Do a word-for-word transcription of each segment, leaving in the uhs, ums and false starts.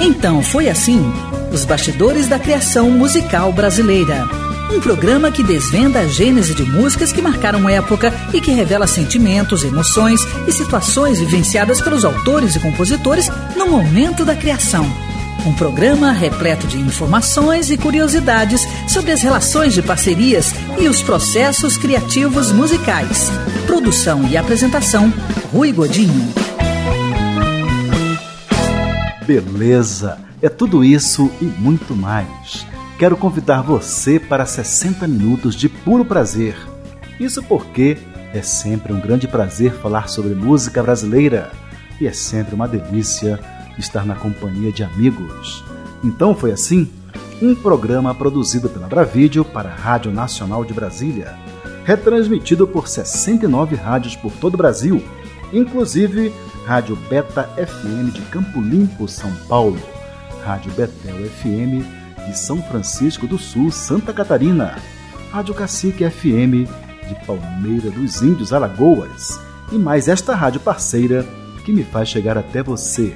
Então Foi Assim, os bastidores da criação musical brasileira. Um programa que desvenda a gênese de músicas que marcaram época e que revela sentimentos, emoções e situações vivenciadas pelos autores e compositores no momento da criação. Um programa repleto de informações e curiosidades sobre as relações de parcerias e os processos criativos musicais. Produção e apresentação, Rui Godinho. Beleza, é tudo isso e muito mais. Quero convidar você para sessenta minutos de puro prazer. Isso porque é sempre um grande prazer falar sobre música brasileira e é sempre uma delícia estar na companhia de amigos. Então Foi Assim, um programa produzido pela Bravídeo para a Rádio Nacional de Brasília, retransmitido por sessenta e nove rádios por todo o Brasil, inclusive Rádio Beta F M de Campo Limpo, São Paulo, Rádio Betel F M de São Francisco do Sul, Santa Catarina, Rádio Cacique F M de Palmeira dos Índios, Alagoas, e mais esta rádio parceira que me faz chegar até você.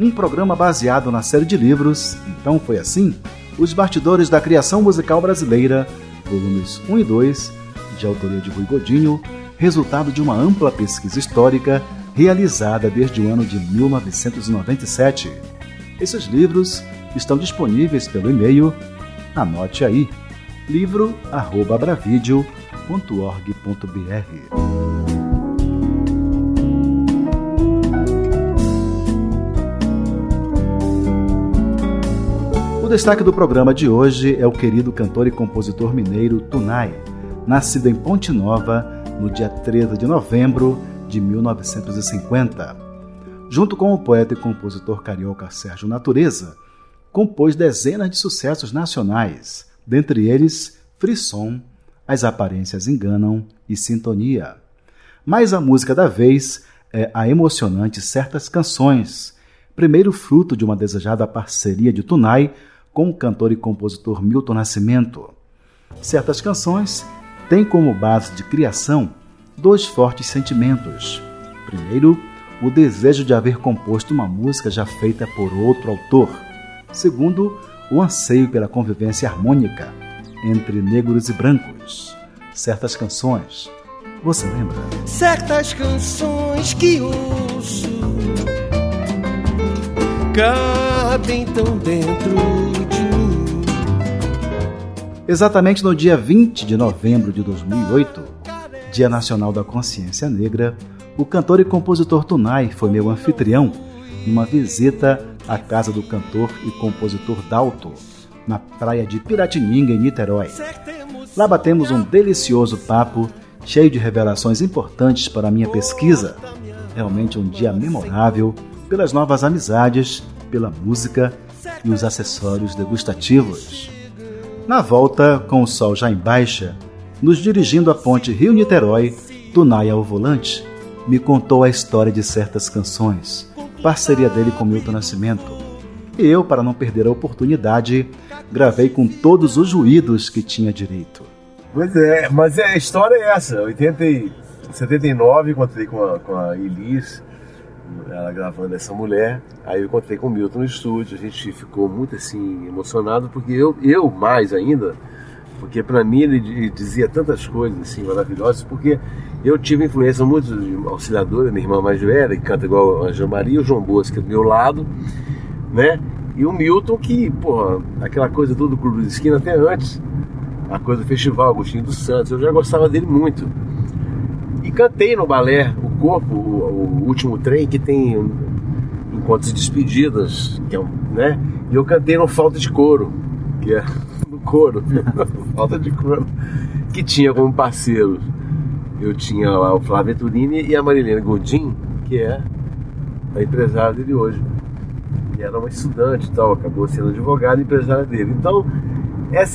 Um programa baseado na série de livros, Então Foi Assim, Os Bastidores da Criação Musical Brasileira, volumes um e dois, de autoria de Rui Godinho, resultado de uma ampla pesquisa histórica realizada desde o ano de mil novecentos e noventa e sete. Esses livros estão disponíveis pelo e-mail, anote aí, livro arroba bravídeo ponto org ponto br. O destaque do programa de hoje é o querido cantor e compositor mineiro Tunai, nascido em Ponte Nova no dia treze de novembro de mil novecentos e cinquenta. Junto com o poeta e compositor carioca Sérgio Natureza, compôs dezenas de sucessos nacionais, dentre eles Frisson, As Aparências Enganam e Sintonia. Mas a música da vez é a emocionante Certas Canções, primeiro fruto de uma desejada parceria de Tunai com o cantor e compositor Milton Nascimento. Certas Canções têm como base de criação dois fortes sentimentos. Primeiro, o desejo de haver composto uma música já feita por outro autor. Segundo, o anseio pela convivência harmônica entre negros e brancos. Certas canções, você lembra? Certas canções que ouço cabem tão dentro de mim. Exatamente no dia vinte de novembro de dois mil e oito, Dia Nacional da Consciência Negra, o cantor e compositor Tunai foi meu anfitrião em uma visita a casa do cantor e compositor Dalto, na praia de Piratininga, em Niterói. Lá batemos um delicioso papo, cheio de revelações importantes para a minha pesquisa. Realmente um dia memorável, pelas novas amizades, pela música e os acessórios degustativos. Na volta, com o sol já em baixa, nos dirigindo à ponte Rio-Niterói, Tunai ao volante, me contou a história de Certas Canções, parceria dele com Milton Nascimento. E eu, para não perder a oportunidade, gravei com todos os ruídos que tinha direito. Pois é, mas a história é essa. oitenta, setenta e nove, encontrei com a, com a Elis, ela gravando Essa Mulher. Aí eu encontrei com o Milton no estúdio. A gente ficou muito assim, emocionado, porque eu, eu mais ainda, porque para mim ele dizia tantas coisas assim, maravilhosas, porque eu tive influência muito de Auxiliadora, minha irmã mais velha, que canta igual a Anjão Maria, o João Bosco, que é do meu lado, né? E o Milton, que, porra, aquela coisa toda do Clube de Esquina até antes, a coisa do Festival Agostinho dos Santos, eu já gostava dele muito. E cantei no balé O Corpo, o, o Último Trem, que tem Encontros e Despedidas, que é um, né? E eu cantei no Falta de Coro, que é no Coro, Falta de Coro, que tinha como parceiros. Eu tinha lá o Flávio Turini e a Marilene Godinho, que é a empresária dele hoje. E era uma estudante e tal, acabou sendo advogada e empresária dele. Então,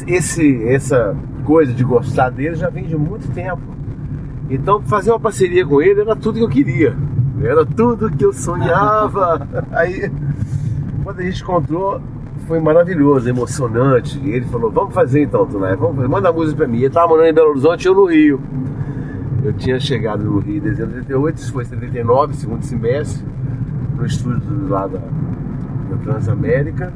esse, essa coisa de gostar dele já vem de muito tempo. Então, fazer uma parceria com ele era tudo que eu queria. Era tudo que eu sonhava. Aí, quando a gente encontrou, foi maravilhoso, emocionante. E ele falou, vamos fazer então, Tunai, vamos fazer. Manda a música pra mim. Ele estava morando em Belo Horizonte e eu no Rio. Eu tinha chegado no Rio em dezembro de setenta e oito, isso foi em setenta e nove, segundo semestre, no estúdio lá da, na Transamérica,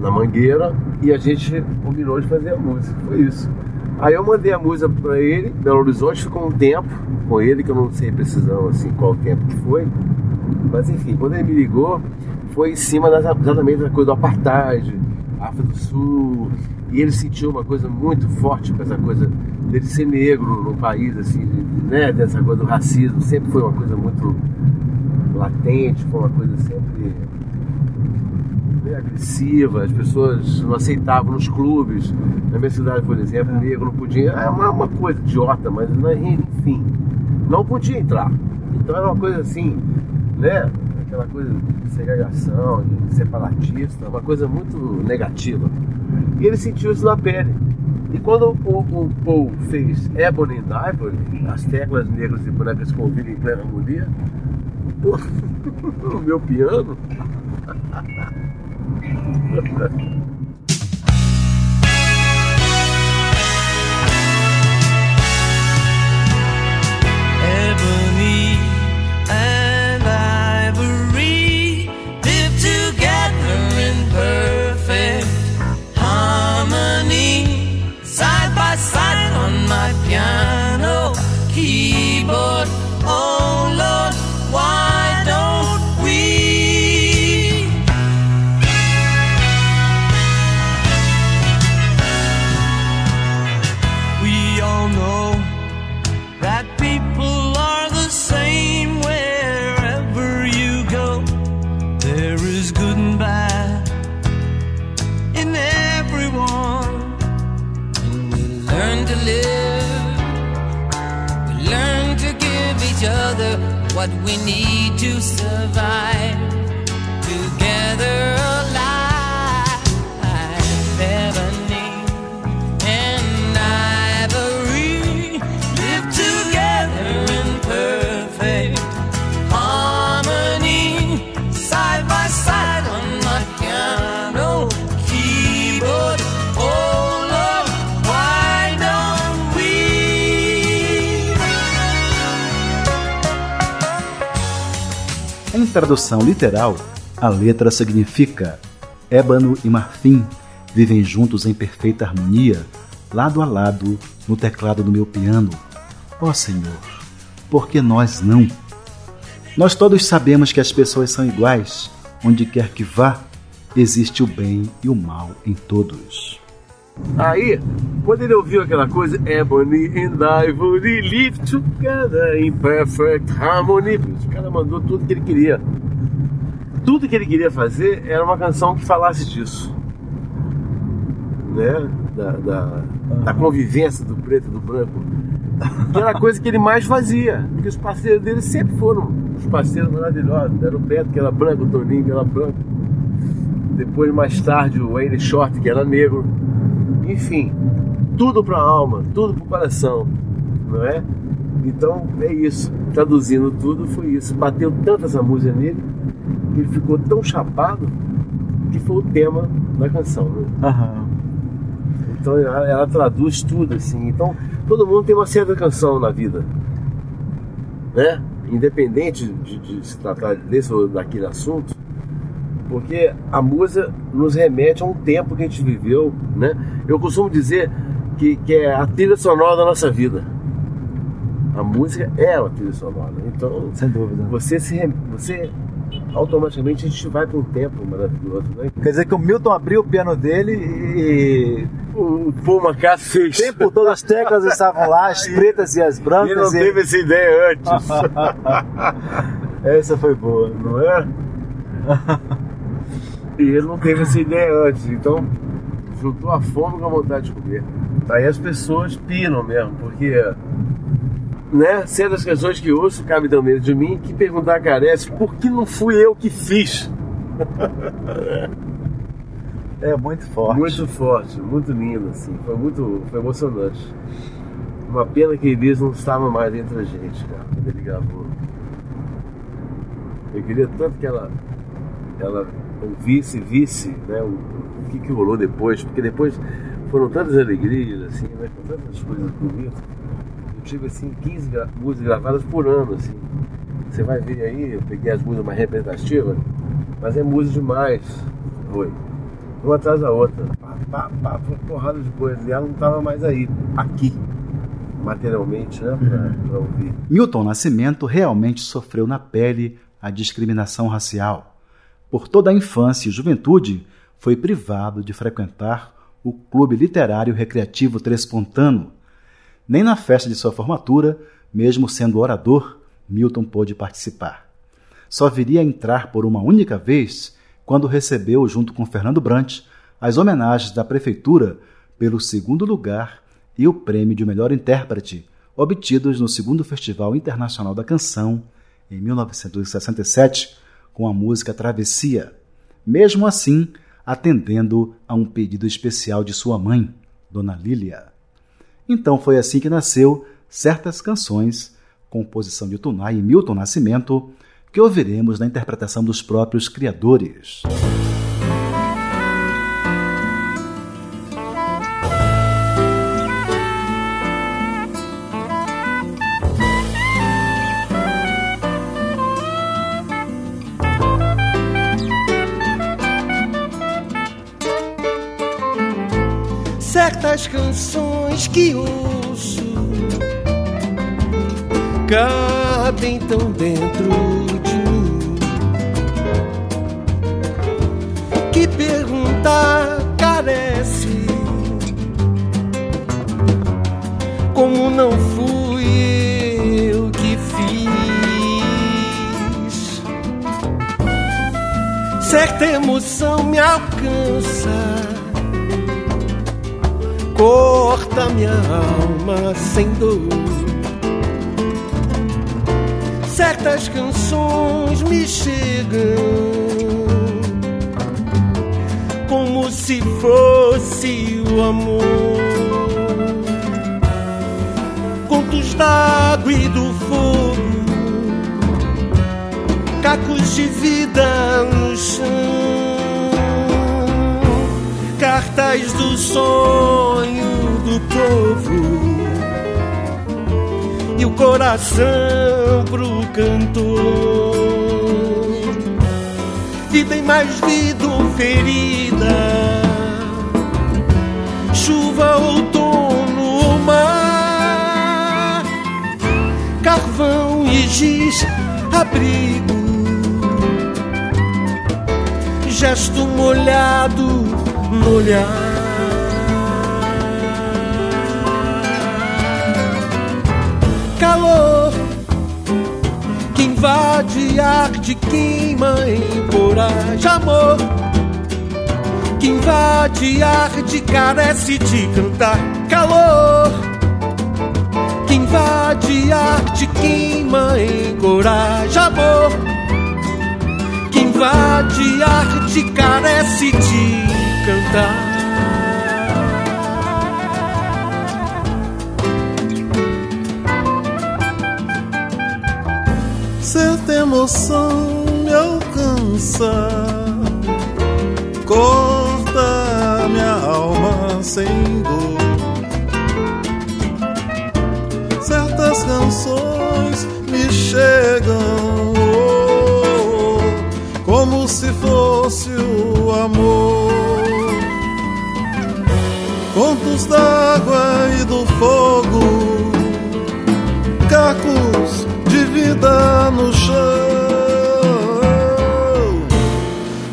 na Mangueira, e a gente combinou de fazer a música, foi isso. Aí eu mandei a música pra ele, Belo Horizonte, ficou um tempo com ele, que eu não sei precisão assim qual tempo que foi, mas enfim, quando ele me ligou, foi em cima das, exatamente da coisa do apartheid, África do Sul, e ele sentiu uma coisa muito forte com essa coisa dele ser negro no país, assim, né, dessa coisa do racismo, sempre foi uma coisa muito latente, foi uma coisa sempre meio agressiva, as pessoas não aceitavam nos clubes, na minha cidade, por exemplo, é. negro não podia, é uma, uma coisa idiota, mas enfim, não podia entrar, então era uma coisa assim, né, aquela coisa de segregação, de separatista, uma coisa muito negativa, e ele sentiu isso na pele. E quando o, o Paul fez Ebony and Ivory, as teclas negras e bonecas convivem em plena harmonia, o meu piano. Ebony and ivory live together in perfect harmony, side by side on my piano keyboard. Oh Lord, why? What we need to survive, together alive. Ebony and ivory live together in perfect harmony, side by side on my piano keyboard. Oh Lord, why don't we? Em tradução literal, a letra significa: ébano e marfim vivem juntos em perfeita harmonia, lado a lado, no teclado do meu piano. Ó Senhor, por que nós não? Nós todos sabemos que as pessoas são iguais. Onde quer que vá, existe o bem e o mal em todos. Aí, quando ele ouviu aquela coisa, Ebony and Ivory live together in perfect harmony, o cara mandou tudo que ele queria. Tudo que ele queria fazer era uma canção que falasse disso, né? Da, da, da convivência do preto e do branco, que era a coisa que ele mais fazia, porque os parceiros dele sempre foram os parceiros maravilhosos. Era o Beto, que era branco, o Toninho, que era branco, depois mais tarde o Wayne Short, que era negro. Enfim, tudo para a alma, tudo para o coração, não é? Então é isso, traduzindo tudo foi isso. Bateu tanto essa música nele, ele ficou tão chapado, que foi o tema da canção, né? Uhum. Então ela, ela traduz tudo assim. Então todo mundo tem uma certa canção na vida, né? Independente de, de se tratar desse ou daquele assunto, porque a música nos remete a um tempo que a gente viveu, né? Eu costumo dizer que, que é a trilha sonora da nossa vida. A música é a trilha sonora. Então, sem dúvida, você se você automaticamente a gente vai para um tempo maravilhoso, né? Quer dizer que o Milton abriu o piano dele e o Paul McCartney fez. O tempo todo as teclas estavam lá, as pretas e as brancas. Ele não e... teve essa ideia antes. Essa foi boa, não é? E ele não teve essa ideia antes, então juntou a fome com a vontade de comer. Aí as pessoas piram mesmo, porque, né, certas questões que ouço cabe também de mim, que perguntar carece, por que não fui eu que fiz? É muito forte. Muito forte, muito lindo, assim, foi muito foi emocionante. Uma pena que Elis não estava mais entre a gente, cara, quando ele gravou. Eu queria tanto que ela... ela ouvisse, visse, né, o, o que, que rolou depois, porque depois foram tantas alegrias, assim, né, com tantas coisas bonitas. Eu tive assim quinze gra- músicas gravadas por ano, assim. Você vai ver aí, eu peguei as músicas mais representativas, Mas é música demais, Rui. Uma atrás da outra. Pá, pá, pá, foi uma porrada de coisa. E ela não estava mais aí, aqui, materialmente, né? Pra, pra ouvir. Milton Nascimento realmente sofreu na pele a discriminação racial. Por toda a infância e juventude, foi privado de frequentar o Clube Literário Recreativo Trespontano. Nem na festa de sua formatura, mesmo sendo orador, Milton pôde participar. Só viria a entrar por uma única vez quando recebeu, junto com Fernando Brant, as homenagens da Prefeitura pelo segundo lugar e o prêmio de melhor intérprete, obtidos no segundo Festival Internacional da Canção, em mil novecentos e sessenta e sete, com a música Travessia, mesmo assim atendendo a um pedido especial de sua mãe, Dona Lília. Então foi assim que nasceu Certas Canções, composição de Tunai e Milton Nascimento, que ouviremos na interpretação dos próprios criadores. Certas canções que ouço cabem tão dentro de mim que perguntar carece. Como não fui eu que fiz, certa emoção me alcança, corta minha alma sem dor. Certas canções me chegam como se fosse o amor. Contos d'água e do fogo, cacos de vida no chão, cartas do sonho do povo e o coração pro cantor. Vida e mais vida ferida, chuva, outono ou mar, carvão e giz, abrigo, gesto molhado no olhar. Calor que invade, arde, queima, encoraja. Amor que invade, arde, carece de cantar. Calor que invade, arde, queima, encoraja. Amor que invade, arde, carece de cantar. Certa emoção me alcança, corta minha alma sem dor. Certas canções me chegam, oh, oh, como se fosse o amor. Contos d'água e do fogo, cacos de vida no chão,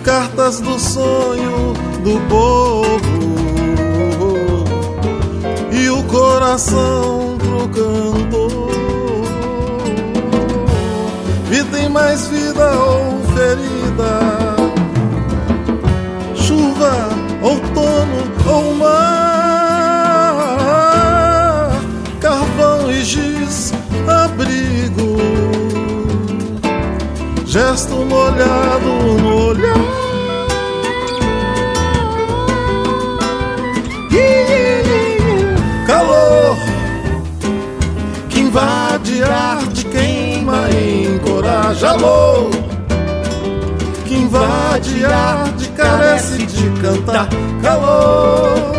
cartas do sonho do povo e o coração pro cantor. Vida e mais vida ou ferida, chuva, outono ou mar, carvão e giz, abrigo, gesto molhado no olhar. Calor que invade, arde, queima, encoraja. Amor que invade, arde, carece de cantar. Calor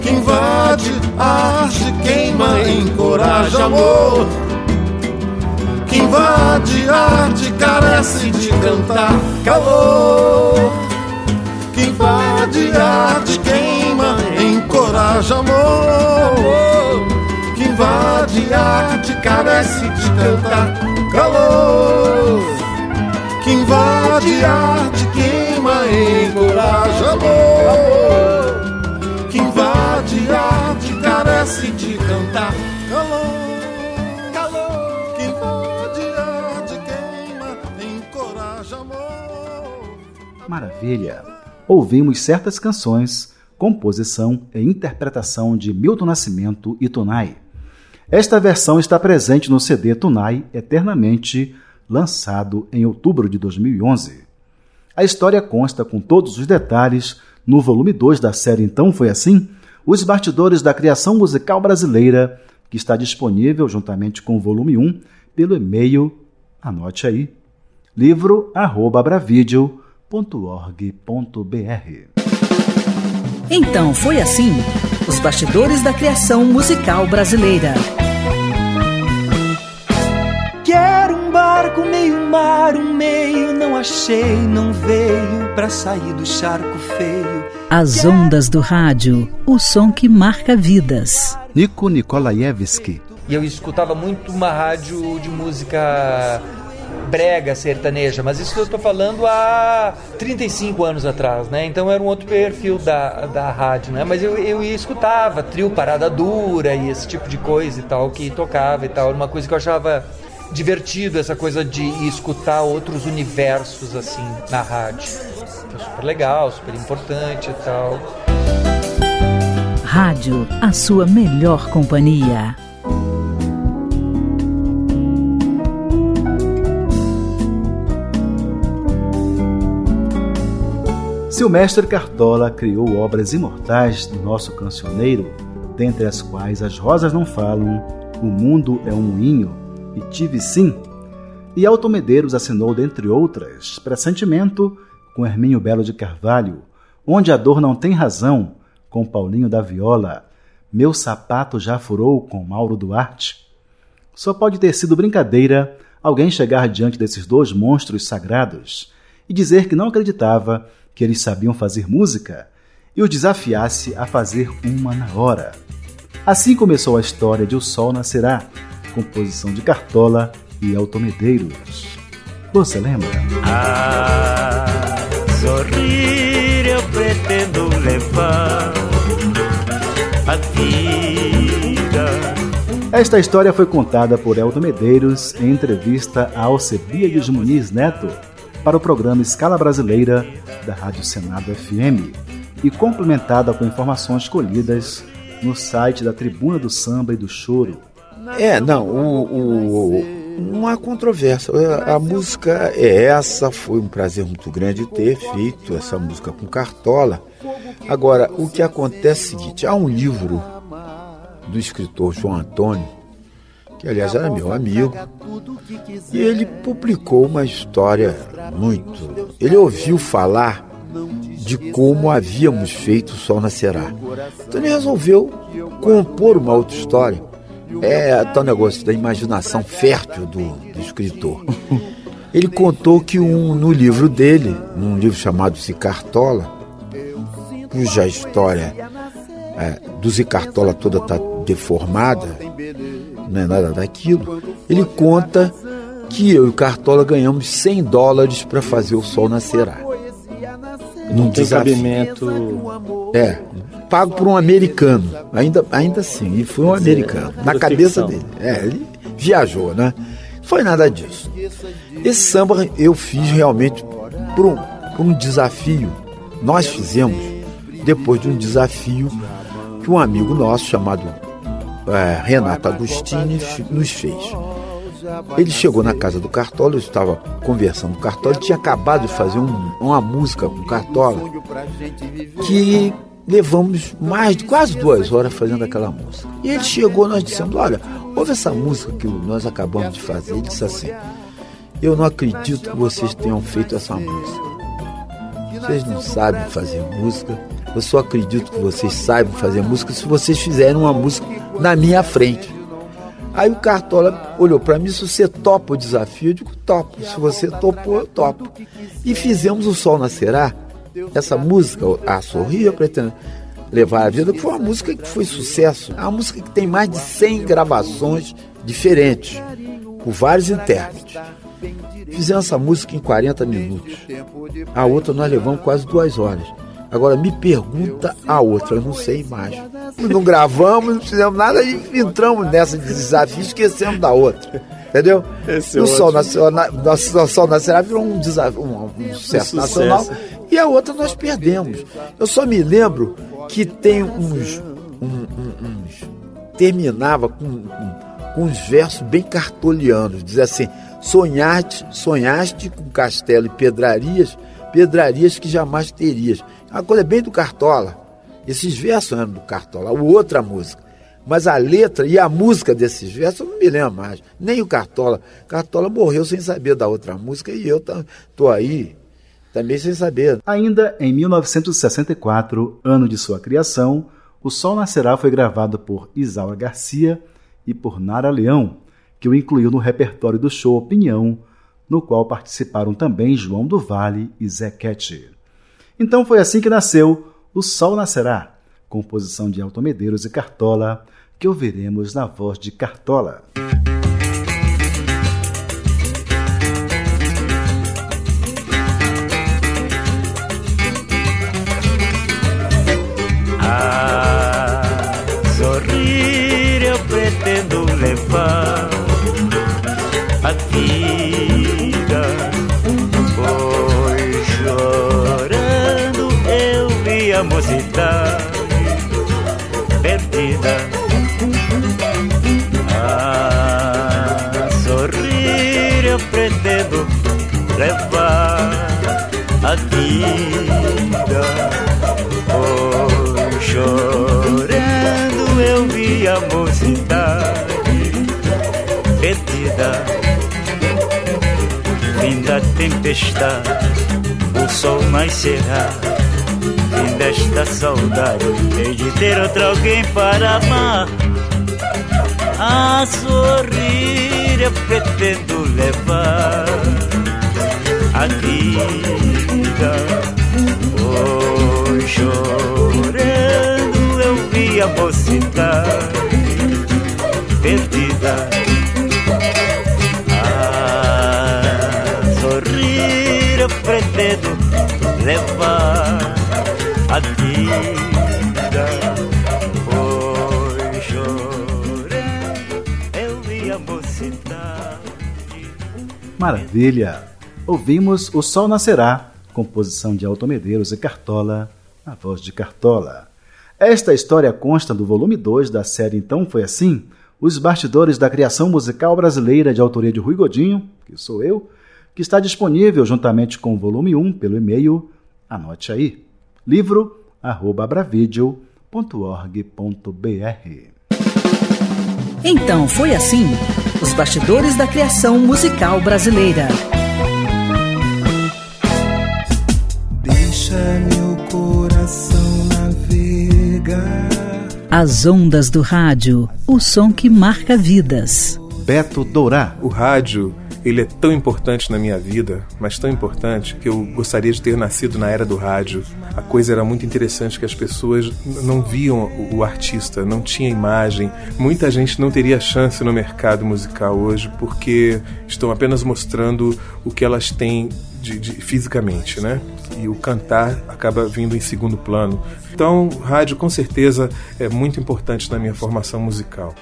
que invade, arde, queima, encoraja. Amor que invade, de arte carece de cantar. Calor que invade arte, queima, encoraja amor. Que invade arte carece de cantar. Calor que invade arte, queima, encoraja amor. Que invade arte carece de cantar. Calor. Maravilha! Ouvimos certas canções, composição e interpretação de Milton Nascimento e Tunai. Esta versão está presente no C D Tunai Eternamente, lançado em outubro de dois mil e onze. A história consta com todos os detalhes no volume dois da série Então Foi Assim, Os Bastidores da Criação Musical Brasileira, que está disponível juntamente com o volume um pelo e-mail, anote aí, livro arroba bravídeo ponto org ponto br. Então Foi Assim, Os Bastidores da Criação Musical Brasileira. Quero um barco, meio mar, um meio, não achei, não veio, pra sair do charco feio. As ondas do rádio, o som que marca vidas. Nico Nikolaevski. E eu escutava muito uma rádio de música brega, sertaneja, mas isso que eu estou falando há trinta e cinco anos atrás, né? Então era um outro perfil da, da rádio, né? Mas eu, eu escutava trio Parada Dura e esse tipo de coisa e tal, que tocava e tal. Era uma coisa que eu achava divertido, essa coisa de escutar outros universos, assim, na rádio. Foi super legal, super importante e tal. Rádio, a sua melhor companhia. Se o mestre Cartola criou obras imortais do nosso cancioneiro, dentre as quais As Rosas Não Falam, O Mundo é um Moinho e Tive Sim, e Elton Medeiros assinou, dentre outras, Pressentimento, com Hermínio Belo de Carvalho, Onde a Dor Não Tem Razão, com Paulinho da Viola, Meu Sapato Já Furou, com Mauro Duarte. Só pode ter sido brincadeira alguém chegar diante desses dois monstros sagrados e dizer que não acreditava que eles sabiam fazer música e o desafiasse a fazer uma na hora. Assim começou a história de O Sol Nascerá, composição de Cartola e Elton Medeiros. Você lembra? Ah, sorrir eu pretendo levar a vida. Esta história foi contada por Elton Medeiros em entrevista a Alcebiades Muniz Neto para o programa Escala Brasileira da Rádio Senado F M e complementada com informações colhidas no site da Tribuna do Samba e do Choro. É, não, o, o, não há controvérsia. A música é essa, foi um prazer muito grande ter feito essa música com Cartola. Agora, o que acontece é o seguinte, há um livro do escritor João Antônio, que aliás era meu amigo, e ele publicou uma história muito... Ele ouviu falar de como havíamos feito O Sol Nascerá. Então ele resolveu compor uma outra história. É tal negócio da imaginação fértil do, do escritor. Ele contou que um, no livro dele, num livro chamado Zicartola, cuja história é, do Zicartola toda está deformada, não é nada daquilo, ele conta que eu e o Cartola ganhamos cem dólares para fazer O Sol Nascerá. Num desabimento... É, pago por um americano, ainda, ainda assim, e foi um americano, na cabeça dele. É, ele viajou, né? Foi nada disso. Esse samba eu fiz realmente por um, por um desafio, nós fizemos, depois de um desafio que um amigo nosso chamado É, Renato Agostini nos fez. Ele chegou na casa do Cartola, eu estava conversando com o Cartola, ele tinha acabado de fazer um, uma música com o Cartola, que levamos mais de quase duas horas fazendo aquela música. E ele chegou, nós dissemos, olha, ouve essa música que nós acabamos de fazer. Ele disse assim, eu não acredito que vocês tenham feito essa música. Vocês não sabem fazer música. Eu só acredito que vocês saibam fazer música se vocês fizerem uma música na minha frente. Aí o Cartola olhou para mim, se você topa o desafio, eu digo, topo, se você topou, eu topo. E fizemos O Sol Nascerá, essa música, a Sorria, pretendo levar a vida, que foi uma música que foi sucesso, uma música que tem mais de cem gravações diferentes, com vários intérpretes. Fizemos essa música em quarenta minutos, a outra nós levamos quase duas horas. Agora me pergunta a outra, eu não sei mais. Não gravamos, não fizemos nada e entramos nessa de desafio, esquecemos da outra. Entendeu? Esse o Sol Nacional, o Sol Nacional virou um, desafio, um, um sucesso nacional e a outra nós perdemos. Eu só me lembro que tem uns. Um, um, uns terminava com, um, com uns versos bem cartolianos, dizia assim: sonhaste, sonhaste com castelo e pedrarias, pedrarias que jamais terias. Uma coisa bem do Cartola. Esses versos eram do Cartola, outra música. Mas a letra e a música desses versos eu não me lembro mais. Nem o Cartola. Cartola morreu sem saber da outra música e eu estou aí também sem saber. Ainda em mil novecentos e sessenta e quatro, ano de sua criação, O Sol Nascerá foi gravado por Isaura Garcia e por Nara Leão, que o incluiu no repertório do show Opinião, no qual participaram também João do Vale e Zé Quete. Então foi assim que nasceu O Sol Nascerá, composição de Elton Medeiros e Cartola, que ouviremos na voz de Cartola. A sorrir eu pretendo levar a vida, pois chorando eu vi a mocidade perdida. A sorrir eu pretendo levar a vida, pois chorando eu vi a mocidade perdida. Fim da tempestade, o sol nascerá. Fim desta saudade, hei de ter outro alguém para amar. A sorrir eu pretendo levar a vida, pois chorando eu vi a mocidade perdida. A sorrir eu pretendo levar a vida, pois chorando eu vi a mocidade. Maravilha! Ouvimos O Sol Nascerá, composição de Elton Medeiros e Cartola, na voz de Cartola. Esta história consta do volume dois da série Então Foi Assim, os bastidores da criação musical brasileira de autoria de Rui Godinho, que sou eu, que está disponível juntamente com o volume um pelo e-mail, anote aí, livro arroba bravídeo ponto org ponto br. Então foi assim, os bastidores da criação musical brasileira. Deixa meu coração navegar as ondas do rádio, o som que marca vidas. Beto Dourá. O rádio, ele é tão importante na minha vida, mas tão importante, que eu gostaria de ter nascido na era do rádio. A coisa era muito interessante, que as pessoas não viam o artista, não tinha imagem. Muita gente não teria chance no mercado musical hoje, porque estão apenas mostrando o que elas têm de, de, fisicamente, né? E o cantar acaba vindo em segundo plano. Então, o rádio, com certeza, é muito importante na minha formação musical.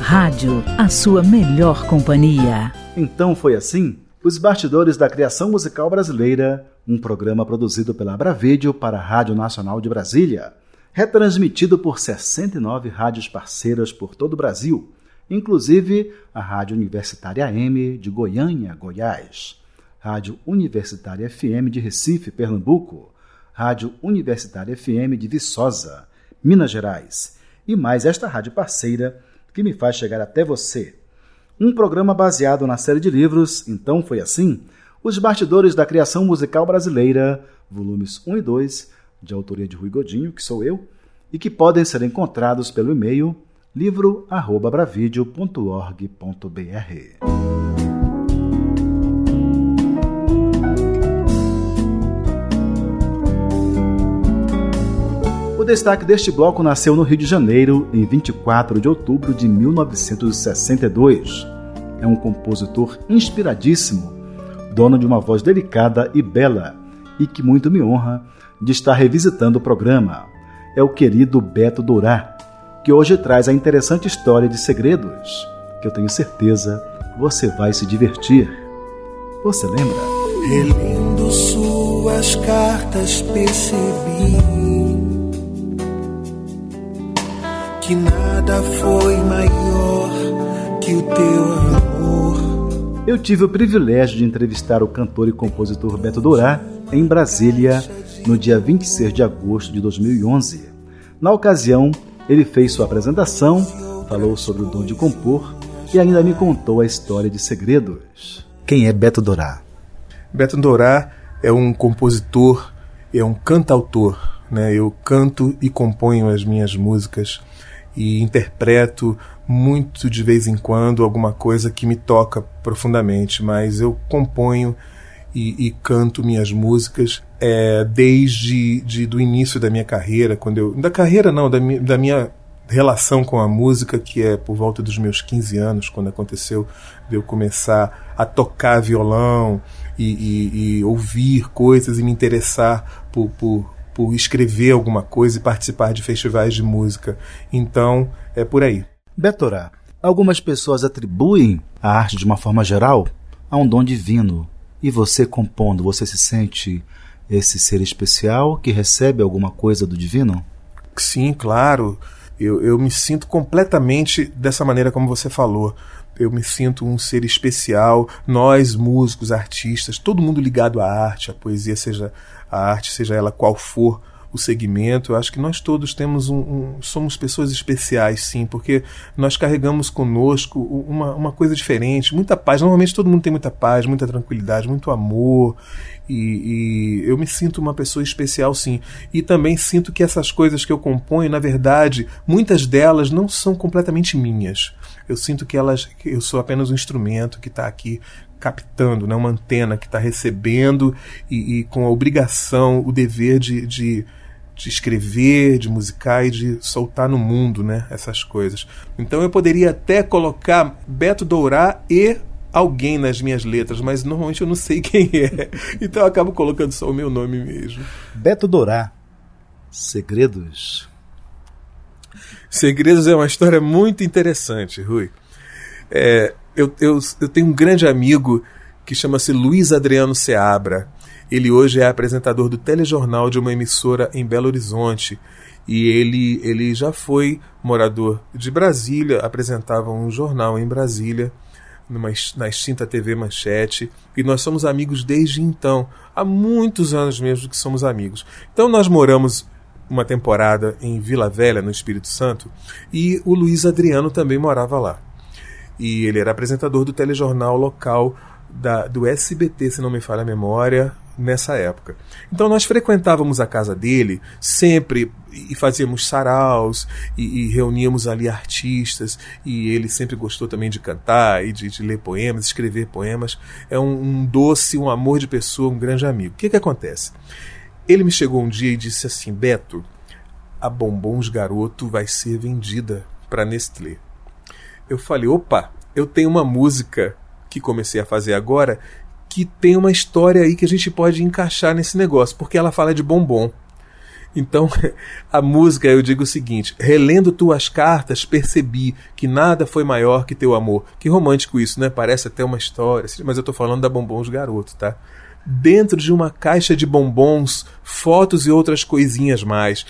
Rádio, a sua melhor companhia. Então foi assim, os bastidores da criação musical brasileira, um programa produzido pela Bravídeo para a Rádio Nacional de Brasília, retransmitido por sessenta e nove rádios parceiras por todo o Brasil, inclusive a Rádio Universitária A M de Goiânia, Goiás, Rádio Universitária F M de Recife, Pernambuco, Rádio Universitária F M de Viçosa, Minas Gerais, e mais esta rádio parceira que me faz chegar até você. Um programa baseado na série de livros Então Foi Assim, os bastidores da criação musical brasileira, volumes um e dois, de autoria de Rui Godinho, que sou eu, e que podem ser encontrados pelo e-mail livro arroba bravídeo ponto org ponto br. O destaque deste bloco nasceu no Rio de Janeiro, em vinte e quatro de outubro de mil novecentos e sessenta e dois. É um compositor inspiradíssimo, dono de uma voz delicada e bela, e que muito me honra de estar revisitando o programa. É o querido Beto Dourá, que hoje traz a interessante história de segredos, que eu tenho certeza você vai se divertir. Você lembra? Relendo suas cartas percebi que nada foi maior que o teu amor. Eu tive o privilégio de entrevistar o cantor e compositor Beto Dourá em Brasília no dia vinte e seis de agosto de dois mil e onze. Na ocasião, ele fez sua apresentação, falou sobre o dom de compor e ainda me contou a história de segredos. Quem é Beto Dourá? Beto Dourá é um compositor, é um cantautor, né? Eu canto e componho as minhas músicas e interpreto muito de vez em quando alguma coisa que me toca profundamente, mas eu componho e, e canto minhas músicas é, desde de, do início da minha carreira, quando eu, da carreira não, da, mi, da minha relação com a música, que é por volta dos meus quinze anos, quando aconteceu de eu começar a tocar violão e, e, e ouvir coisas e me interessar por, por por escrever alguma coisa e participar de festivais de música. Então, é por aí. Beto Dourá, algumas pessoas atribuem a arte de uma forma geral a um dom divino. E você compondo, você se sente esse ser especial que recebe alguma coisa do divino? Sim, claro. Eu, eu me sinto completamente dessa maneira como você falou. Eu me sinto um ser especial. Nós, músicos, artistas, todo mundo ligado à arte, à poesia, seja a arte, seja ela qual for o segmento, eu acho que nós todos temos um, um, somos pessoas especiais, sim, porque nós carregamos conosco uma, uma coisa diferente, muita paz. Normalmente todo mundo tem muita paz, muita tranquilidade, muito amor, e, e eu me sinto uma pessoa especial, sim. E também sinto que essas coisas que eu componho, na verdade, muitas delas não são completamente minhas. Eu sinto que elas, que eu sou apenas um instrumento que está aqui captando, né, uma antena que está recebendo e, e com a obrigação, o dever de, de, de escrever, de musicar e de soltar no mundo, né, essas coisas. Então eu poderia até colocar Beto Dourá e alguém nas minhas letras, mas normalmente eu não sei quem é, então eu acabo colocando só o meu nome mesmo. Beto Dourá, Segredos. Segredos é uma história muito interessante, Rui. É... Eu, eu, eu tenho um grande amigo que chama-se Luiz Adriano Seabra. Ele hoje é apresentador do telejornal de uma emissora em Belo Horizonte. E ele, ele já foi morador de Brasília, apresentava um jornal em Brasília, numa, na extinta T V Manchete. E nós somos amigos desde então. Há muitos anos mesmo que somos amigos. Então nós moramos uma temporada em Vila Velha, no Espírito Santo, e o Luiz Adriano também morava lá. E ele era apresentador do telejornal local da, do S B T, se não me falha a memória, nessa época. Então nós frequentávamos a casa dele sempre e fazíamos saraus e, e reuníamos ali artistas, e ele sempre gostou também de cantar e de, de ler poemas, escrever poemas. É um, um doce, um amor de pessoa, um grande amigo. O que que acontece? Ele me chegou um dia e disse assim: Beto, a Bombons Garoto vai ser vendida para Nestlé. Eu falei, opa, eu tenho uma música que comecei a fazer agora que tem uma história aí que a gente pode encaixar nesse negócio, porque ela fala de bombom. Então, a música, eu digo o seguinte: relendo tuas cartas, percebi que nada foi maior que teu amor. Que romântico isso, né? Parece até uma história, mas eu tô falando da Bombons Garoto, tá? Dentro de uma caixa de bombons, fotos e outras coisinhas mais.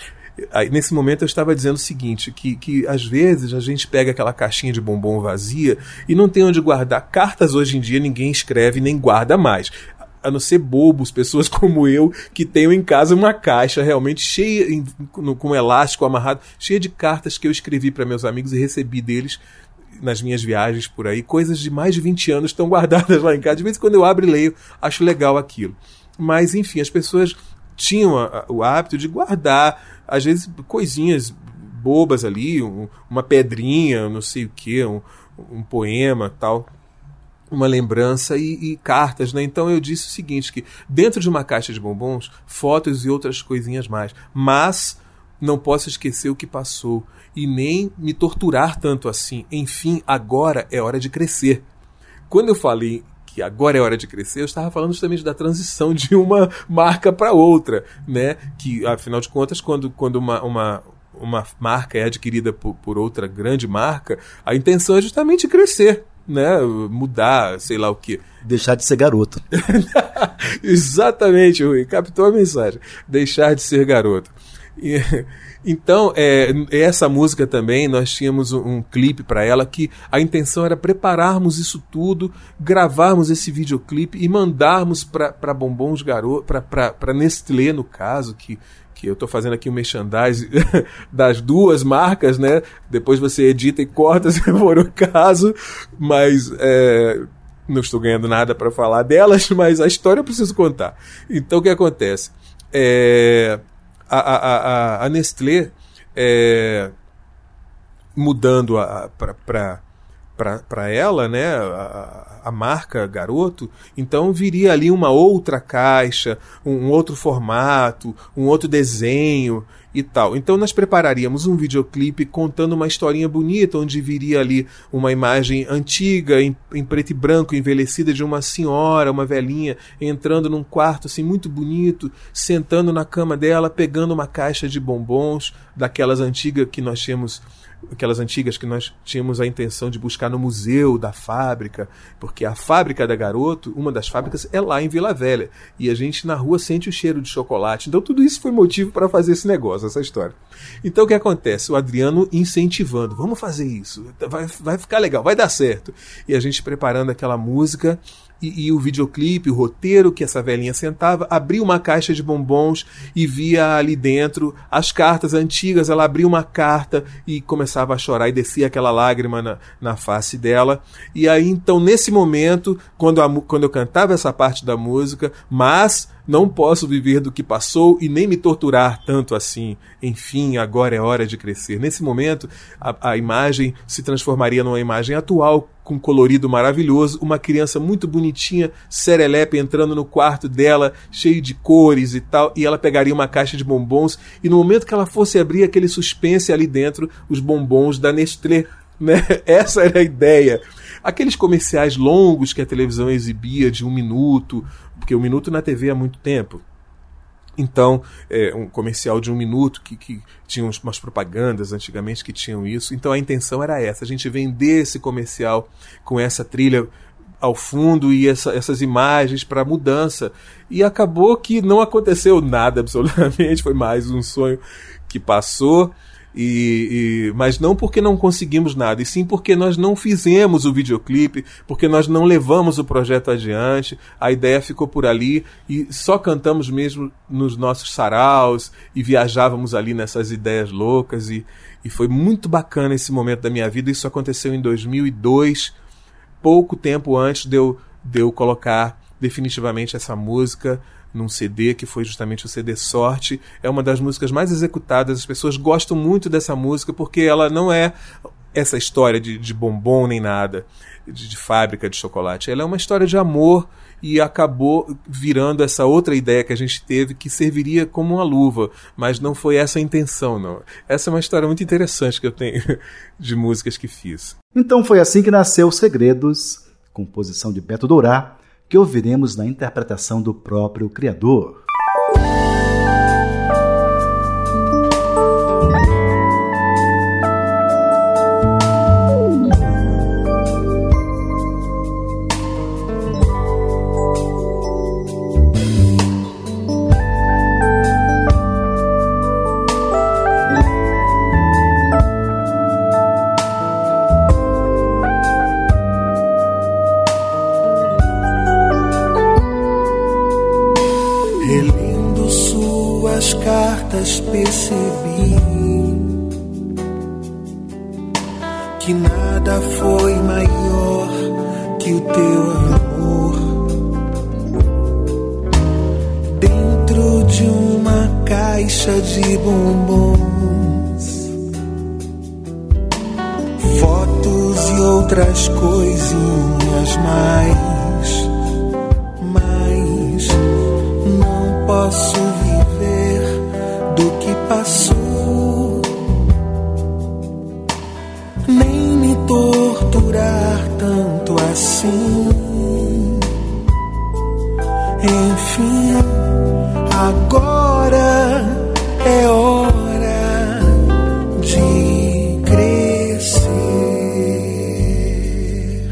Aí, nesse momento eu estava dizendo o seguinte, que, que às vezes a gente pega aquela caixinha de bombom vazia e não tem onde guardar. Cartas hoje em dia ninguém escreve nem guarda mais, a não ser bobos, pessoas como eu, que tenho em casa uma caixa realmente cheia, em, no, com um elástico amarrado, cheia de cartas que eu escrevi para meus amigos e recebi deles nas minhas viagens por aí. Coisas de mais de vinte anos estão guardadas lá em casa, de vez em quando eu abro e leio, acho legal aquilo. Mas enfim, as pessoas tinham o hábito de guardar, às vezes, coisinhas bobas ali, um, uma pedrinha, não sei o que, um, um poema, tal, uma lembrança e, e cartas, né? Então eu disse o seguinte, que dentro de uma caixa de bombons, fotos e outras coisinhas mais, mas não posso esquecer o que passou e nem me torturar tanto assim. Enfim, agora é hora de crescer. Quando eu falei que agora é hora de crescer, eu estava falando justamente da transição de uma marca para outra, né? Que, afinal de contas, quando, quando uma, uma, uma marca é adquirida por, por outra grande marca, a intenção é justamente crescer, né? Mudar, sei lá o quê. Deixar de ser garoto. Exatamente, Rui. Captou a mensagem. Deixar de ser garoto. E, então, é, essa música também, nós tínhamos um, um clipe para ela que a intenção era prepararmos isso tudo, gravarmos esse videoclipe e mandarmos para Bombons Garoto, para Nestlé, no caso, que, que eu estou fazendo aqui o um merchandising das duas marcas, né? Depois você edita e corta, se for o caso, mas... É, não estou ganhando nada para falar delas, mas a história eu preciso contar. Então, o que acontece? É... A, a, a, a Nestlé, é, mudando para ela, né, a, a marca Garoto, então viria ali uma outra caixa, um, um outro formato, um outro desenho e tal. Então nós prepararíamos um videoclipe contando uma historinha bonita, onde viria ali uma imagem antiga, em, em preto e branco, envelhecida, de uma senhora, uma velhinha, entrando num quarto assim muito bonito, sentando na cama dela, pegando uma caixa de bombons, daquelas antigas que nós tínhamos, aquelas antigas que nós tínhamos a intenção de buscar no museu da fábrica, porque a fábrica da Garoto, uma das fábricas, é lá em Vila Velha, e a gente na rua sente o cheiro de chocolate. Então tudo isso foi motivo para fazer esse negócio, essa história. Então o que acontece? O Adriano incentivando, vamos fazer isso, vai, vai ficar legal, vai dar certo. E a gente preparando aquela música e, e o videoclipe, o roteiro, que essa velhinha sentava, abria uma caixa de bombons e via ali dentro as cartas antigas. Ela abria uma carta e começava a chorar e descia aquela lágrima na, na face dela. E aí, então, nesse momento, quando, a, quando eu cantava essa parte da música, mas não posso viver do que passou e nem me torturar tanto assim. Enfim, agora é hora de crescer. Nesse momento, a, a imagem se transformaria numa imagem atual, com um colorido maravilhoso, uma criança muito bonitinha, serelepe, entrando no quarto dela, cheio de cores e tal, e ela pegaria uma caixa de bombons, e no momento que ela fosse abrir, aquele suspense ali dentro, os bombons da Nestlé, né? Essa era a ideia. Aqueles comerciais longos que a televisão exibia, de um minuto, porque um minuto na T V é muito tempo. Então, é, um comercial de um minuto que, que tinha umas propagandas antigamente que tinham isso. Então, a intenção era essa, a gente vender esse comercial com essa trilha ao fundo e essa, essas imagens para mudança. E acabou que não aconteceu nada absolutamente, foi mais um sonho que passou. E, e, mas não porque não conseguimos nada, e sim porque nós não fizemos o videoclipe, porque nós não levamos o projeto adiante. A ideia ficou por ali e só cantamos mesmo nos nossos saraus e viajávamos ali nessas ideias loucas, e, e foi muito bacana esse momento da minha vida. Isso aconteceu em dois mil e dois, pouco tempo antes de eu, de eu colocar definitivamente essa música num C D, que foi justamente o C D Sorte. É uma das músicas mais executadas, as pessoas gostam muito dessa música, porque ela não é essa história de, de bombom nem nada, de, de fábrica de chocolate. Ela é uma história de amor e acabou virando essa outra ideia que a gente teve, que serviria como uma luva, mas não foi essa a intenção, não. Essa é uma história muito interessante que eu tenho de músicas que fiz. Então foi assim que nasceu Segredos, composição de Beto Dourá, que ouviremos na interpretação do próprio criador. Percebi que nada foi maior que o teu amor. Dentro de uma caixa de bombons, outras coisinhas mais, mas não posso viver do que passou, nem me torturar tanto assim. Enfim, agora é hora de crescer.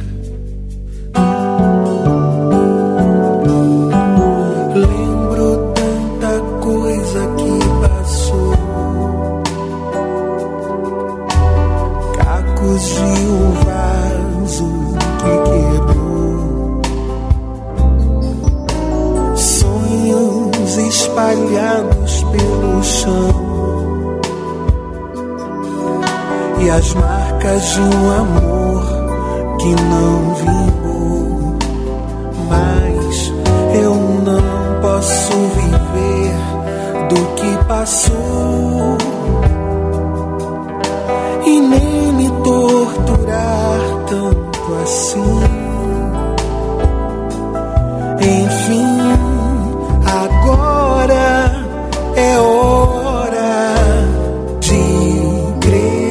Lembro tanta coisa que passou, cacos de um vaso que quebrou, sonhos espalhados pelo chão, e as marcas de um amor que não vingou. Mas eu não posso viver do que passou e nem me torturar tanto assim. Enfim, agora é hora de crer.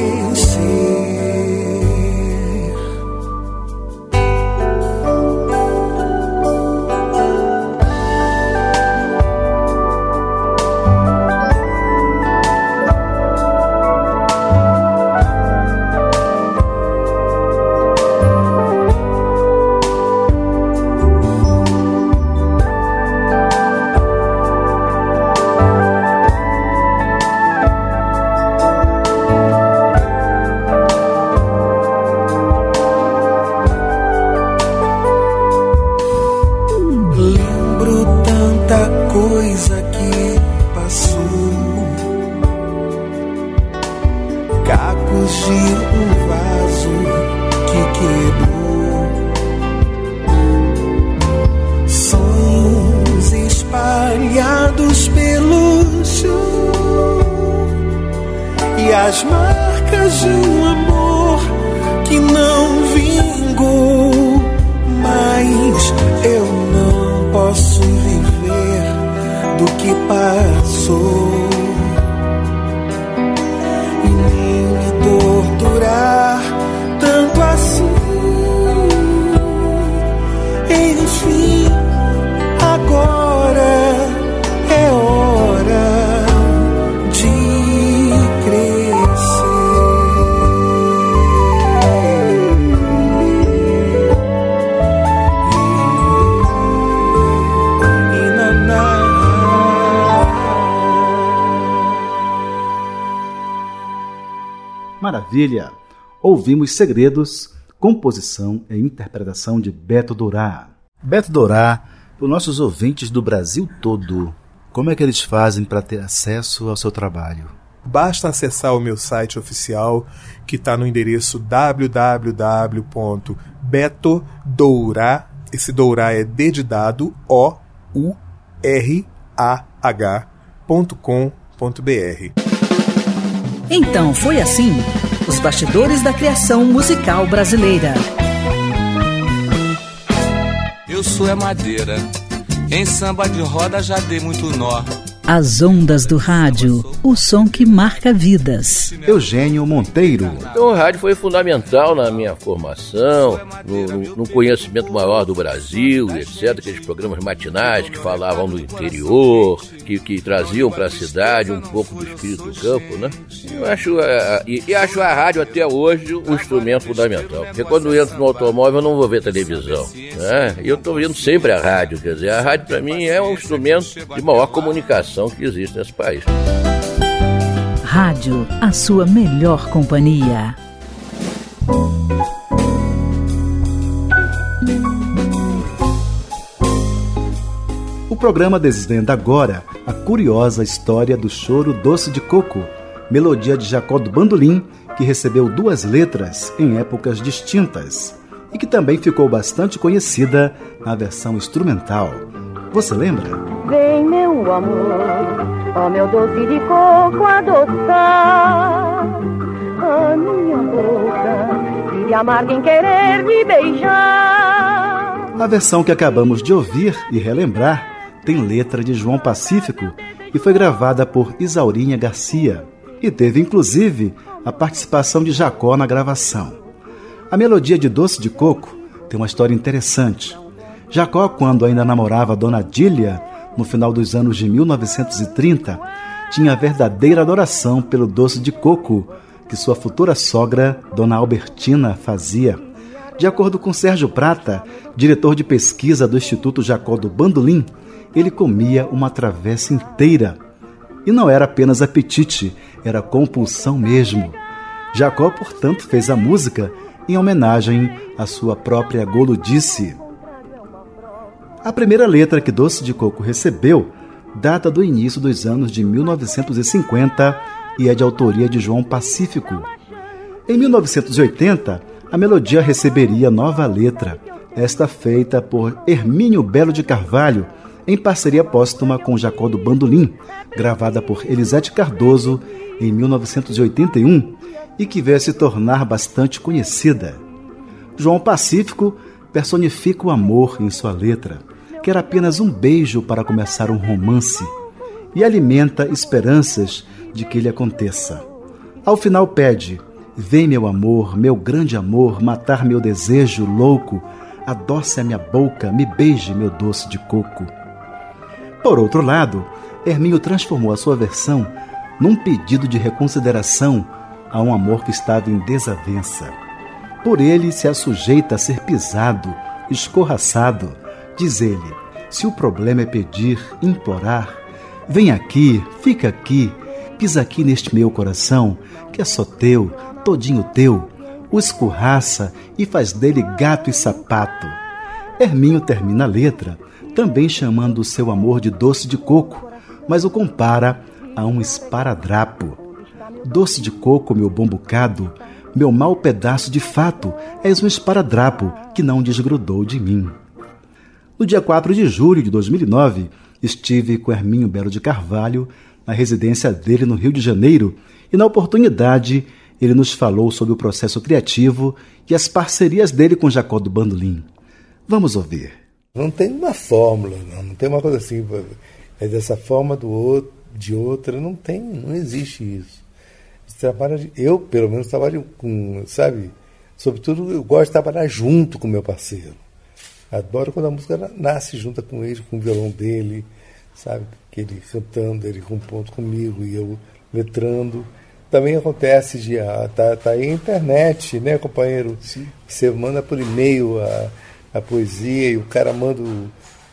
Maravilha! Ouvimos Segredos, composição e interpretação de Beto Dourá. Beto Dourá, para os nossos ouvintes do Brasil todo, como é que eles fazem para ter acesso ao seu trabalho? Basta acessar o meu site oficial, que está no endereço w w w ponto beto dourá, esse Dourá é D de dado, O U R A H ponto com ponto b r. Então foi assim, os bastidores da criação musical brasileira. Eu sou é madeira, em samba de roda já dei muito nó. As ondas do rádio, o som que marca vidas. Eugênio Monteiro. Então, o rádio foi fundamental na minha formação, no, no conhecimento maior do Brasil, etcétera. Aqueles programas matinais que falavam do interior, que, que traziam para a cidade um pouco do espírito do campo, né? Eu acho a, e, e acho a rádio até hoje um instrumento fundamental. Porque quando eu entro no automóvel eu não vou ver televisão, né? Eu estou vendo sempre a rádio, quer dizer, a rádio para mim é um instrumento de maior comunicação que existe nesse país. Rádio, a sua melhor companhia. O programa desvenda agora a curiosa história do choro Doce de Coco, melodia de Jacó do Bandolim, que recebeu duas letras em épocas distintas e que também ficou bastante conhecida na versão instrumental. Você lembra? Vem, meu amor, ó meu doce de coco adoçar a minha boca e de amar quem querer me beijar. A versão que acabamos de ouvir e relembrar tem letra de João Pacífico e foi gravada por Isaurinha Garcia e teve, inclusive, a participação de Jacó na gravação. A melodia de Doce de Coco tem uma história interessante. Jacó, quando ainda namorava Dona Dília, no final dos anos de mil novecentos e trinta, tinha verdadeira adoração pelo doce de coco que sua futura sogra, Dona Albertina, fazia. De acordo com Sérgio Prata, diretor de pesquisa do Instituto Jacó do Bandolim, ele comia uma travessa inteira. E não era apenas apetite, era compulsão mesmo. Jacó, portanto, fez a música em homenagem à sua própria goludice. A primeira letra que Doce de Coco recebeu data do início dos anos de mil novecentos e cinquenta e é de autoria de João Pacífico. Em mil novecentos e oitenta, a melodia receberia nova letra, esta feita por Hermínio Belo de Carvalho, em parceria póstuma com Jacó do Bandolim, gravada por Elisete Cardoso em mil novecentos e oitenta e um e que veio a se tornar bastante conhecida. João Pacífico personifica o amor em sua letra, que era apenas um beijo para começar um romance, e alimenta esperanças de que ele aconteça. Ao final pede: vem meu amor, meu grande amor, matar meu desejo louco, adoce a minha boca, me beije meu doce de coco. Por outro lado, Hermínio transformou a sua versão num pedido de reconsideração a um amor que estava em desavença. Por ele se assujeita a ser pisado, escorraçado. Diz ele: se o problema é pedir, implorar, vem aqui, fica aqui, pisa aqui neste meu coração, que é só teu, todinho teu, o escorraça e faz dele gato e sapato. Hermínio termina a letra também chamando o seu amor de doce de coco, mas o compara a um esparadrapo. Doce de coco, meu bom bocado, meu mau pedaço de fato, és um esparadrapo que não desgrudou de mim. No dia quatro de julho de dois mil e nove, estive com Hermínio Belo de Carvalho na residência dele no Rio de Janeiro e, na oportunidade, ele nos falou sobre o processo criativo e as parcerias dele com Jacó do Bandolim. Vamos ouvir. Não tem uma fórmula, não, não tem uma coisa assim, é dessa forma do outro, de outra, não tem, não existe isso. Trabalha, eu, pelo menos, trabalho com, sabe, sobretudo eu gosto de trabalhar junto com meu parceiro. Adoro quando a música nasce junto com ele, com o violão dele, sabe? Que ele cantando, ele compondo comigo e eu letrando. Também acontece de ah, tá, tá aí a internet, né, companheiro? Sim. Você manda por e-mail a, a poesia e o cara manda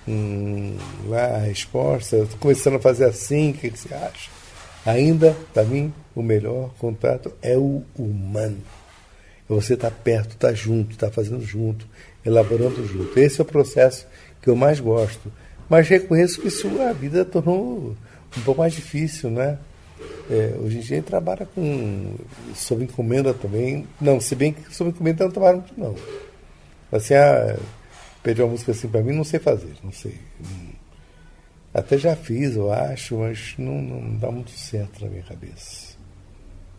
um, lá a resposta. Estou começando a fazer assim, o que, que você acha? Ainda, para mim, o melhor contrato é o humano. Você tá perto, tá junto, tá fazendo junto, elaborando junto. Esse é o processo que eu mais gosto. Mas reconheço que isso, a vida tornou um pouco mais difícil, né? É, hoje em dia trabalha com... sob encomenda também. Não, se bem que sob encomenda eu não trabalho muito, não. Assim, ah, pedir uma música assim para mim, não sei fazer, não sei. Até já fiz, eu acho, mas não, não dá muito certo na minha cabeça.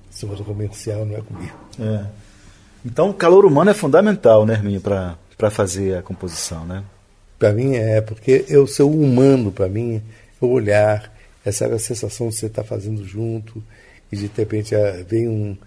Se for comercial, não é comigo. É. Então, o calor humano é fundamental, né, Hermínio, para para fazer a composição, né? Para mim é, porque eu sou humano, para mim, o olhar, essa a sensação de você estar fazendo junto e de repente vem, um,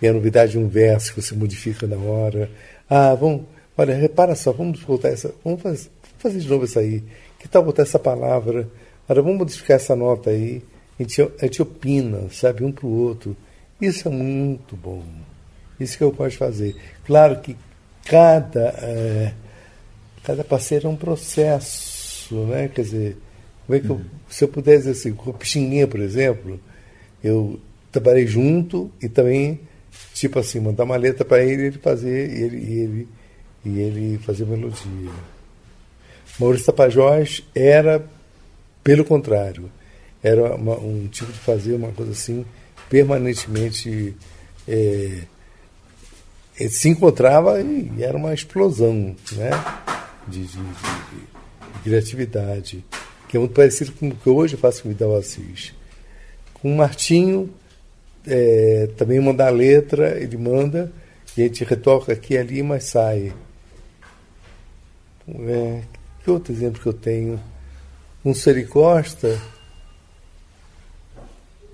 vem a novidade de um verso que você modifica na hora. Ah, vamos, olha, repara só, vamos voltar essa, vamos fazer, vamos fazer de novo isso aí. Que tal botar essa palavra? Olha, vamos modificar essa nota aí. A gente, a gente opina, sabe, um para o outro. Isso é muito bom. Isso que eu posso fazer. Claro que cada, é, cada parceiro é um processo, né? Quer dizer, como é que eu, se eu puder dizer assim, com o Pixinguinha, por exemplo, eu trabalhei junto e também, tipo assim, mandar uma letra para ele, ele fazer e ele, e ele, e ele fazer melodia. Maurício Tapajós era, pelo contrário, era uma, um tipo de fazer uma coisa assim, permanentemente... É, ele se encontrava e era uma explosão, né? de, de, de, de criatividade, que é muito parecido com o que hoje eu faço com o Vidal Assis. Com o Martinho, é, também mandar a letra, ele manda, que a gente retoca aqui e ali, mas sai. É, que outro exemplo que eu tenho? Um sericosta,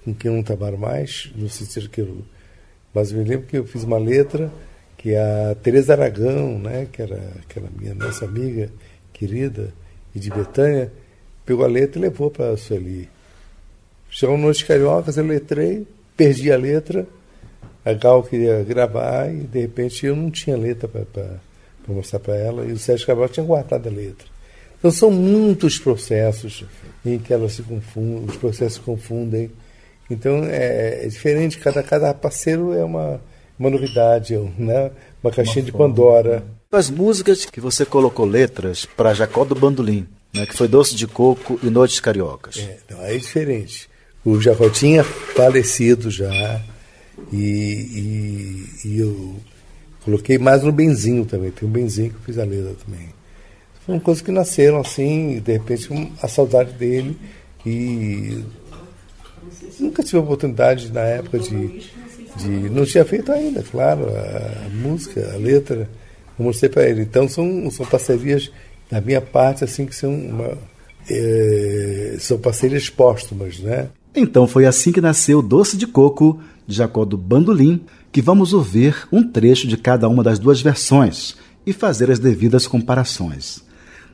com quem eu não trabalho mais, não sei se que eu, mas eu me lembro que eu fiz uma letra que a Teresa Aragão, né, que era aquela minha nossa amiga querida e de Betânia, pegou a letra e levou para a Sueli. Chegou nos cariocas, eu letrei, perdi a letra, a Gal queria gravar e, de repente, eu não tinha letra para mostrar para ela, e o Sérgio Cabral tinha guardado a letra. Então, são muitos processos em que elas se confundem, os processos se confundem. Então, é, é diferente, cada, cada parceiro é uma, uma novidade, né? Uma caixinha uma de Pandora. As músicas que você colocou letras para Jacó do Bandolim, né, que foi Doce de Coco e Noites Cariocas. É, não, é diferente. O Jacó tinha falecido já, e, e, e eu coloquei mais no Benzinho também. Tem um Benzinho que eu fiz a letra também. Foram coisas que nasceram assim, de repente, a saudade dele. E nunca tive a oportunidade, na época, de, de... Não tinha feito ainda, claro, a música, a letra. Eu mostrei para ele. Então, são, são parcerias, da minha parte, assim, que são... Uma, é, são parcerias póstumas, né? Então foi assim que nasceu Doce de Coco, de Jacó do Bandolim, que vamos ouvir um trecho de cada uma das duas versões e fazer as devidas comparações.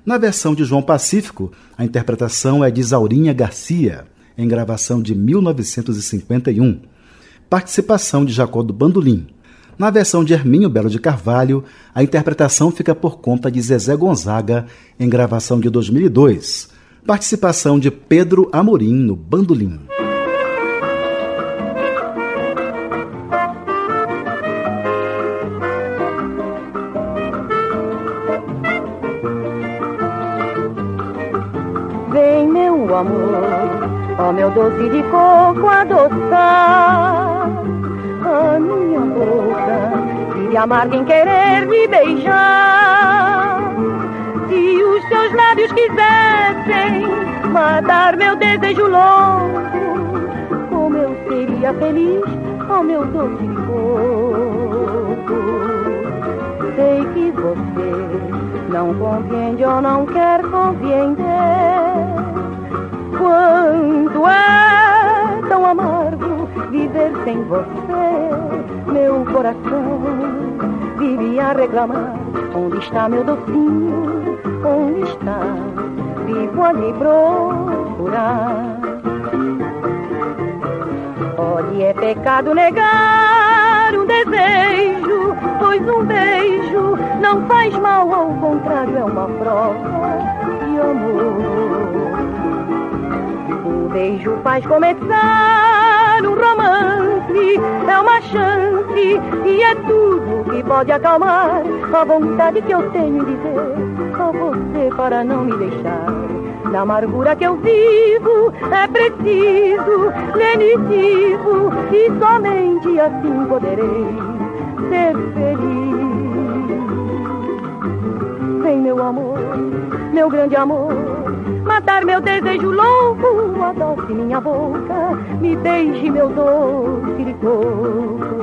Na versão de João Pacífico, a interpretação é de Isaurinha Garcia, em gravação de mil novecentos e cinquenta e um. Participação de Jacó do Bandolim. Na versão de Hermínio Belo de Carvalho, a interpretação fica por conta de Zezé Gonzaga, em gravação de dois mil e dois. Participação de Pedro Amorim no bandolim. Vem, meu amor, ó meu doce de coco adoçar a minha boca, vive amarga em querer me beijar. Se os seus lábios quisessem matar meu desejo louco, como eu seria feliz, ó meu doce de coco. Sei que você não compreende ou não quer compreender quanto é tão amargo viver sem você. Meu coração vive a reclamar: onde está meu docinho? Onde está? Vivo a me procurar. Olhe, é pecado negar um desejo, pois um beijo não faz mal, ao contrário, é uma prova de amor. Um beijo faz começar um romance, é uma chance e é tudo que pode acalmar a vontade que eu tenho de dizer a você para não me deixar. Na amargura que eu vivo é preciso lenitivo, e somente assim poderei ser feliz. Vem, meu amor, meu grande amor, matar meu desejo louco, adoce minha boca, me beije, meu doce de coco.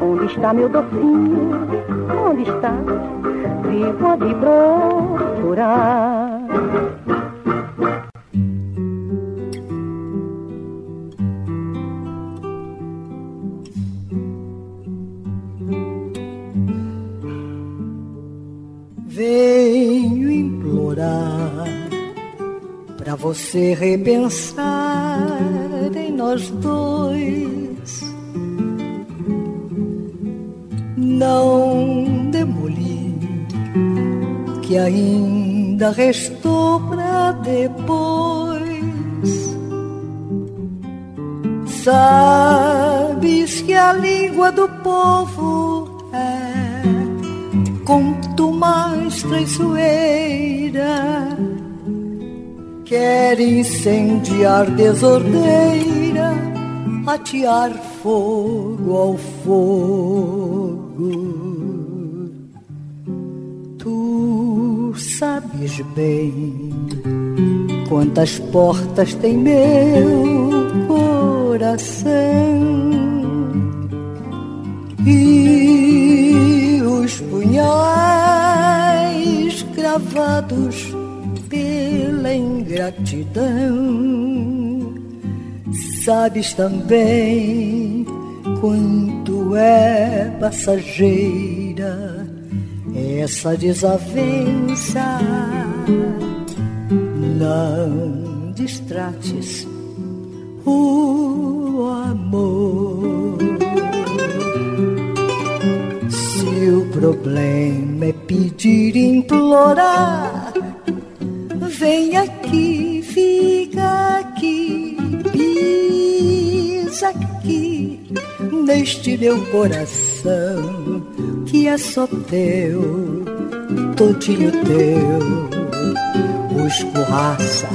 Onde está meu docinho? Onde está? Vivo a te procurar. Venho implorar para você repensar em nós dois. Não demoli que ainda restou pra depois. Sabes que a língua do povo é quanto mais traiçoeira, quer incendiar desordeira, atear fogo ao fogo. Tu sabes bem quantas portas tem meu coração e os punhais cravados pela ingratidão. Sabes também quanto é passageira essa desavença. Não distrates o amor. Se o problema é pedir e implorar, vem aqui, fica aqui, pisa aqui neste meu coração que é só teu, todinho teu. O escorraça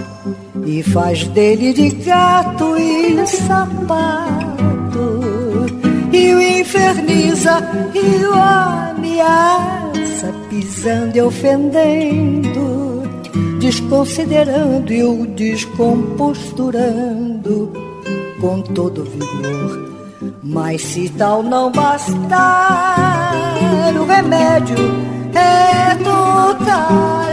e faz dele de gato e sapato, e o inferniza e o ameaça, pisando e ofendendo, desconsiderando e o descomposturando com todo vigor. Mas se tal não bastar, o remédio é tocar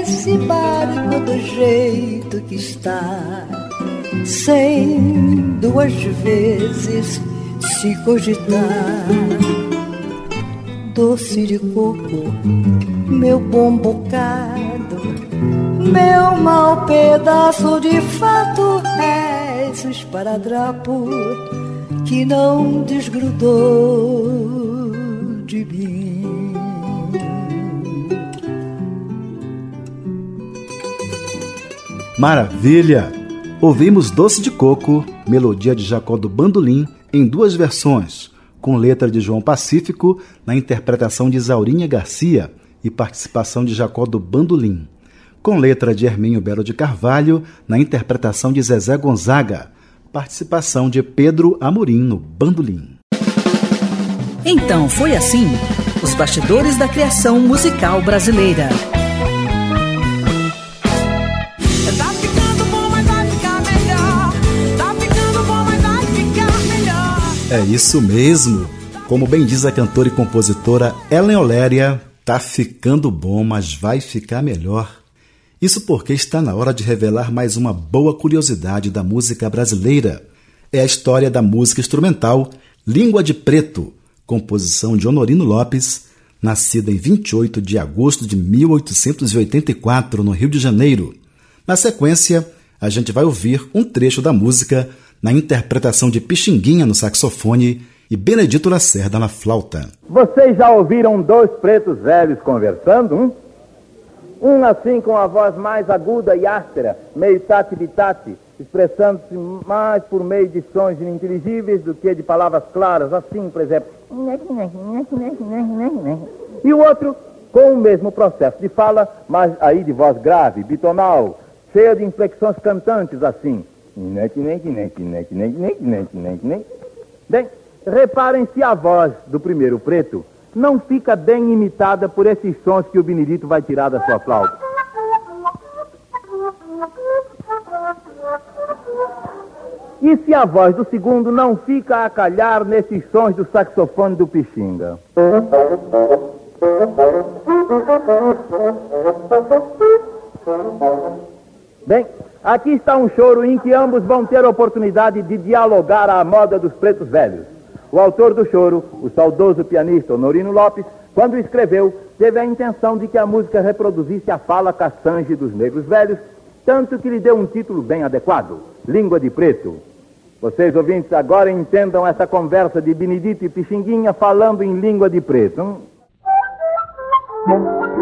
esse barco do jeito que está, sem duas vezes se cogitar. Doce de coco, meu bom bocado, meu mau pedaço, de fato és o esparadrapo que não desgrudou de mim. Maravilha! Ouvimos Doce de Coco, melodia de Jacó do Bandolim, em duas versões, com letra de João Pacífico, na interpretação de Isaurinha Garcia e participação de Jacó do Bandolim, com letra de Hermínio Belo de Carvalho, na interpretação de Zezé Gonzaga, participação de Pedro Amorim no bandolim. Então foi assim, os bastidores da criação musical brasileira. É isso mesmo, como bem diz a cantora e compositora Helen Oléria, tá ficando bom, mas vai ficar melhor. Isso porque está na hora de revelar mais uma boa curiosidade da música brasileira. É a história da música instrumental Língua de Preto, composição de Honorino Lopes, nascida em vinte e oito de agosto de mil oitocentos e oitenta e quatro, no Rio de Janeiro. Na sequência, a gente vai ouvir um trecho da música na interpretação de Pixinguinha no saxofone e Benedito Lacerda na flauta. Vocês já ouviram dois pretos velhos conversando? Hum? Um assim com a voz mais aguda e áspera, meio tati-bitati, expressando-se mais por meio de sons ininteligíveis do que de palavras claras, assim, por exemplo. E o outro com o mesmo processo de fala, mas aí de voz grave, bitonal, cheia de inflexões cantantes, assim. Bem, reparem se a voz do primeiro preto não fica bem imitada por esses sons que o Benedito vai tirar da sua flauta. E se a voz do segundo não fica a calhar nesses sons do saxofone do Pixinga? Bem, aqui está um choro em que ambos vão ter a oportunidade de dialogar à moda dos pretos velhos. O autor do choro, o saudoso pianista Honorino Lopes, quando escreveu, teve a intenção de que a música reproduzisse a fala cassange dos negros velhos, tanto que lhe deu um título bem adequado, Língua de Preto. Vocês, ouvintes, agora entendam essa conversa de Benedito e Pixinguinha falando em língua de preto. Hum?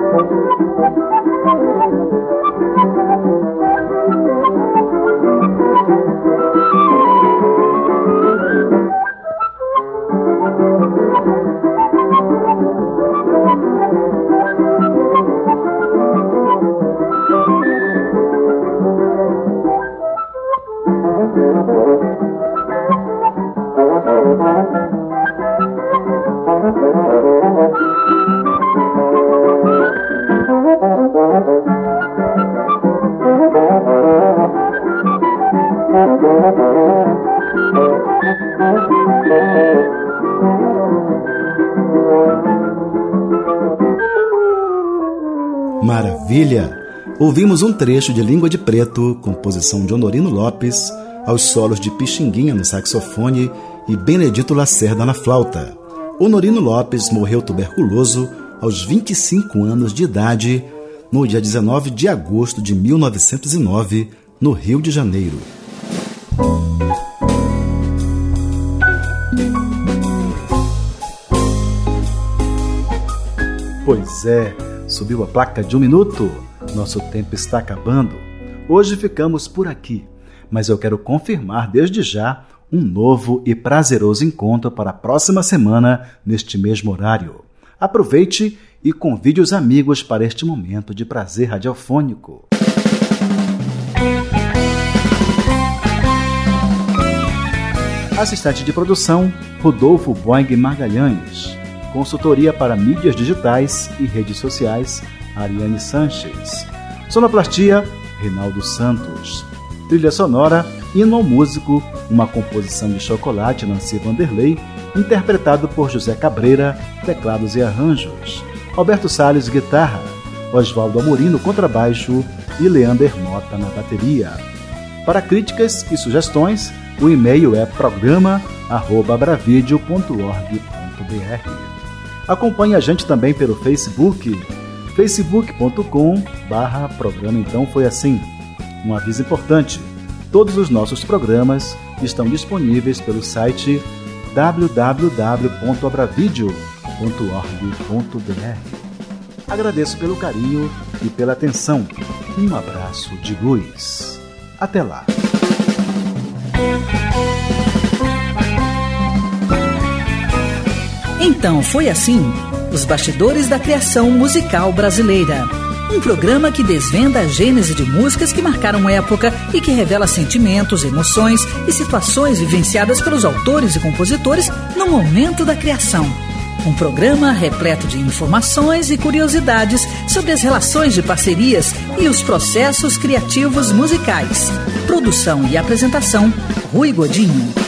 Maravilha! Ouvimos um trecho de Língua de Preto, composição de Honorino Lopes, aos solos de Pixinguinha no saxofone e Benedito Lacerda na flauta. Honorino Lopes morreu tuberculoso aos vinte e cinco anos de idade, no dia dezenove de agosto de mil novecentos e nove, no Rio de Janeiro. Pois é, subiu a placa de um minuto. Nosso tempo está acabando. Hoje ficamos por aqui, mas eu quero confirmar desde já um novo e prazeroso encontro para a próxima semana, neste mesmo horário. Aproveite e convide os amigos para este momento de prazer radiofônico. Assistente de produção, Rodolfo Boing Magalhães. Consultoria para mídias digitais e redes sociais, Ariane Sanches. Sonoplastia, Reinaldo Santos. Trilha sonora, Hino ao Músico, uma composição de Chocolate, Nancy Vanderlei, interpretado por José Cabreira, teclados e arranjos. Alberto Salles, guitarra. Oswaldo Amorim, no contrabaixo, e Leander Mota, na bateria. Para críticas e sugestões, o e-mail é programa arroba bravídeo ponto org ponto br. Acompanhe a gente também pelo Facebook, facebook ponto com barra programa. Então foi assim. Um aviso importante: todos os nossos programas estão disponíveis pelo site w w w ponto abravideo ponto org ponto br. Agradeço pelo carinho e pela atenção. Um abraço de luz. Até lá. Então foi assim, os bastidores da criação musical brasileira. Um programa que desvenda a gênese de músicas que marcaram época e que revela sentimentos, emoções e situações vivenciadas pelos autores e compositores no momento da criação. Um programa repleto de informações e curiosidades sobre as relações de parcerias e os processos criativos musicais. Produção e apresentação, Rui Godinho.